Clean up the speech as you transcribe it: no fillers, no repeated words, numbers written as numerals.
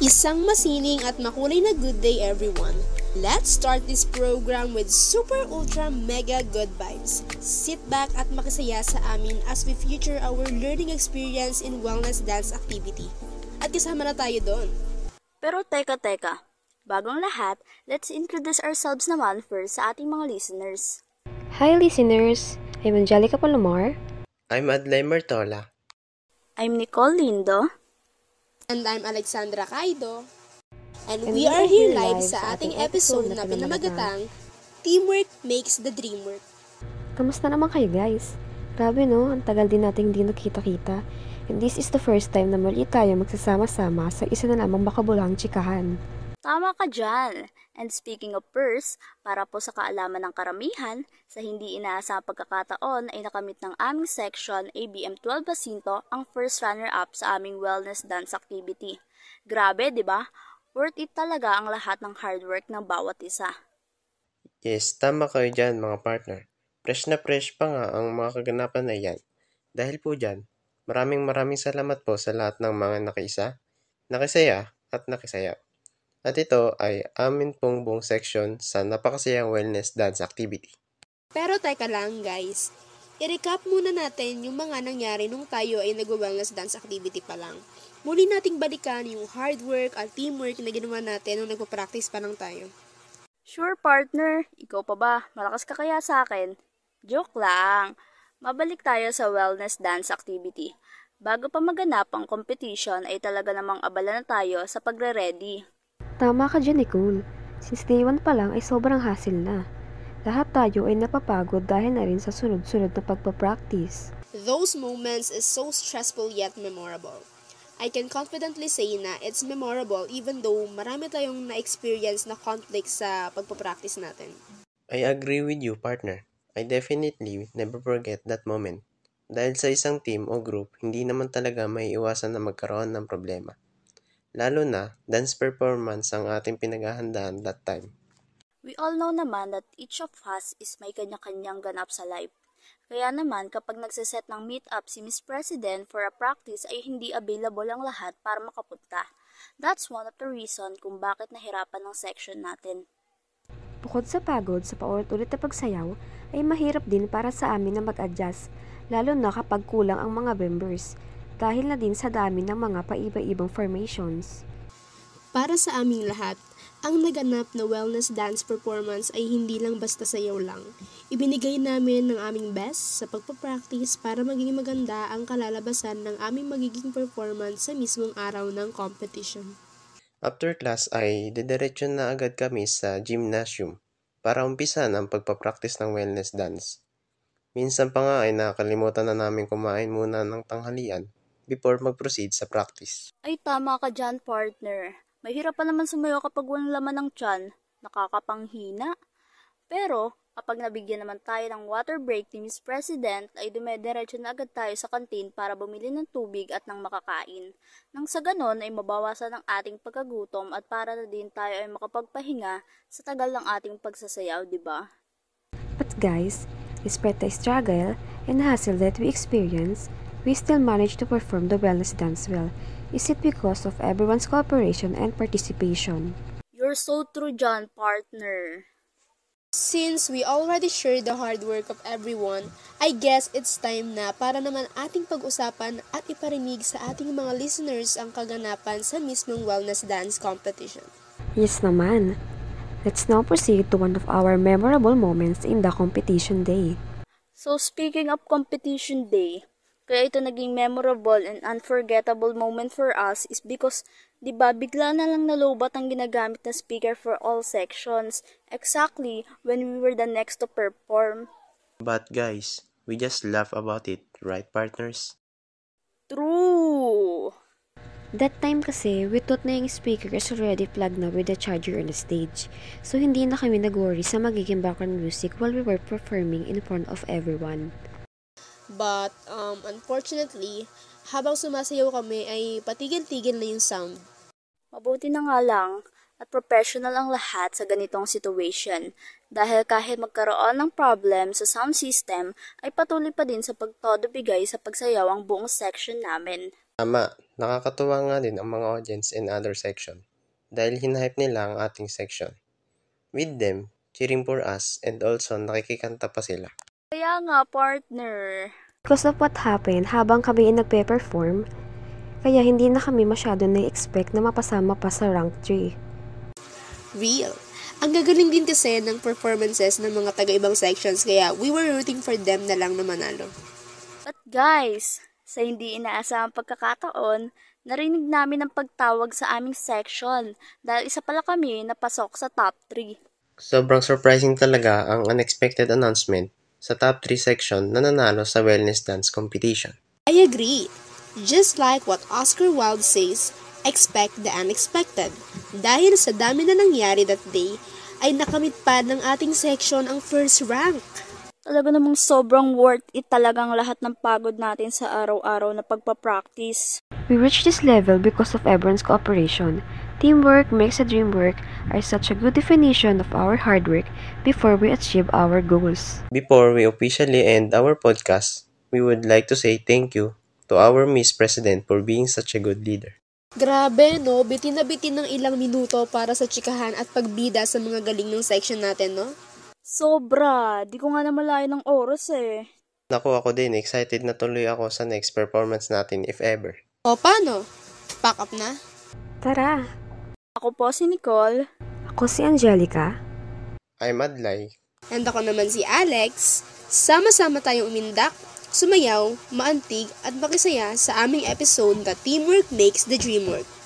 Isang masining at makulay na good day everyone. Let's start this program with super ultra mega good vibes. Sit back at makisaya sa amin as we feature our learning experience in wellness dance activity. At kasama na tayo doon. Pero teka, bagong lahat, let's introduce ourselves naman first sa ating mga listeners. Hi listeners, I'm Angelica Palomar. I'm Adley Martola. I'm Nicole Lindo. And I'm Alexandra Kaido. And we are here live sa ating episode na pinamagatang Teamwork Makes the Dream Work. Kamusta naman kayo guys? Grabe no, ang tagal din nating hindi nakita-kita. And this is the first time na muli tayo magsasama-sama sa isa na lamang makabulang chikahan. Tama ka dyan! And speaking of purse, para po sa kaalaman ng karamihan, sa hindi inaasang pagkakataon ay nakamit ng aming section ABM 12 Jacinto ang first runner-up sa aming wellness dance activity. Grabe, di ba? Worth it talaga ang lahat ng hard work ng bawat isa. Yes, tama kayo dyan mga partner. Fresh na fresh pa nga ang mga kaganapan na yan. Dahil po dyan, maraming salamat po sa lahat ng mga nakisaya at nakisayaw. At ito ay amin pong buong section sa napakasayang wellness dance activity. Pero teka lang guys, i-recap muna natin yung mga nangyari nung tayo ay nag-wellness dance activity pa lang. Muli nating balikan yung hard work at teamwork na ginawa natin nung nagpa-practice pa lang tayo. Sure partner, ikaw pa ba? Malakas ka kaya sa akin? Joke lang. Mabalik tayo sa wellness dance activity. Bago pa maganap ang competition ay talaga namang abala na tayo sa pagre-ready. Tama ka dyan Nicole. Since day 1 pa lang ay sobrang hassle na. Lahat tayo ay napapagod dahil na rin sa sunod-sunod na pagpa-practice. Those moments is so stressful yet memorable. I can confidently say na it's memorable even though marami tayong na-experience na conflict sa pagpapractice natin. I agree with you, partner. I definitely never forget that moment. Dahil sa isang team o group, hindi naman talaga maiiwasan na magkaroon ng problema. Lalo na, dance performance ang ating pinaghahandaan that time. We all know naman that each of us is may kanya-kanyang ganap sa life. Kaya naman kapag nagsiset ng meet-up si Miss President for a practice ay hindi available ang lahat para makapunta. That's one of the reason kung bakit nahirapan ang section natin. Bukod sa pagod sa paulit-ulit na pagsayaw, ay mahirap din para sa amin na mag-adjust, lalo na kapag kulang ang mga members, dahil na din sa dami ng mga paiba-ibang formations. Para sa aming lahat, ang naganap na wellness dance performance ay hindi lang basta sayaw lang. Ibinigay namin ng aming best sa pagpapractice para maging maganda ang kalalabasan ng aming magiging performance sa mismong araw ng competition. After class ay didiretso na agad kami sa gymnasium para umpisan ang pagpapractice ng wellness dance. Minsan pa nga ay nakakalimutan na namin kumain muna ng tanghalian before mag-proceed sa practice. Ay tama ka dyan, partner. Mahirap pa naman sumayo kapag walang laman ng tiyan, nakakapanghina. Pero kapag nabigyan naman tayo ng water break ni Miss President, ay dumediretso na agad tayo sa kantin para bumili ng tubig at ng makakain. Nang sa ganon ay mabawasan ang ating pagkagutom at para na din tayo ay makapagpahinga sa tagal ng ating pagsasayaw, di ba? But guys, despite the struggle and hassle that we experience, we still managed to perform the wellness dance well. Is it because of everyone's cooperation and participation? You're so true, John, partner. Since we already shared the hard work of everyone, I guess it's time na para naman ating pag-usapan at iparinig sa ating mga listeners ang kaganapan sa mismong wellness dance competition. Yes naman. Let's now proceed to one of our memorable moments in the competition day. So speaking of competition day, kaya ito naging memorable and unforgettable moment for us is because, di ba, bigla na lang nalobat ang ginagamit na speaker for all sections, exactly when we were the next to perform. But guys, we just laugh about it, right partners? True! That time kasi, we thought na yung speaker is already plugged na with the charger on the stage. So hindi na kami nag-worry sa magiging background music while we were performing in front of everyone. But, unfortunately, habang sumasayaw kami ay patigil-tigil na yung sound. Mabuti na nga lang at professional ang lahat sa ganitong situation. Dahil kahit magkaroon ng problem sa sound system, ay patuloy pa din sa pagtodobigay sa pagsayaw ang buong section namin. Tama, nakakatuwa nga din ang mga audience in other section dahil hinahype nila ang ating section. With them, cheering for us and also nakikikanta pa sila. Kaya nga, partner. Because of what happened habang kami nagpe-perform, kaya hindi na kami masyado na-expect na mapasama pa sa rank 3. Real. Ang gagaling din kasi ng performances ng mga taga-ibang sections kaya we were rooting for them na lang na manalo. But guys, sa hindi inaasahang pagkakataon, narinig namin ang pagtawag sa aming section dahil isa pala kami na pasok sa top 3. Sobrang surprising talaga ang unexpected announcement sa top 3 section na nanalo sa wellness dance competition. I agree. Just like what Oscar Wilde says, expect the unexpected. Dahil sa dami na nangyari that day, ay nakamit pa ng ating section ang first rank. Talaga namang sobrang worth it talagang lahat ng pagod natin sa araw-araw na pagpapractice. We reached this level because of everyone's cooperation. Teamwork makes a dream work are such a good definition of our hard work before we achieve our goals. Before we officially end our podcast, we would like to say thank you to our Miss President for being such a good leader. Grabe no, bitin na bitin ng ilang minuto para sa chikahan at pagbida sa mga galing ng section natin no? Sobra! Di ko nga namalayo ng oras eh. Naku, ako din. Excited na tuloy ako sa next performance natin if ever. O, paano? Pack up na? Tara! Ako po si Nicole. Ako si Angelica. I'm Adley. And ako naman si Alex. Sama-sama tayong umindak, sumayaw, maantig at makisaya sa aming episode na Teamwork Makes the Dream Work.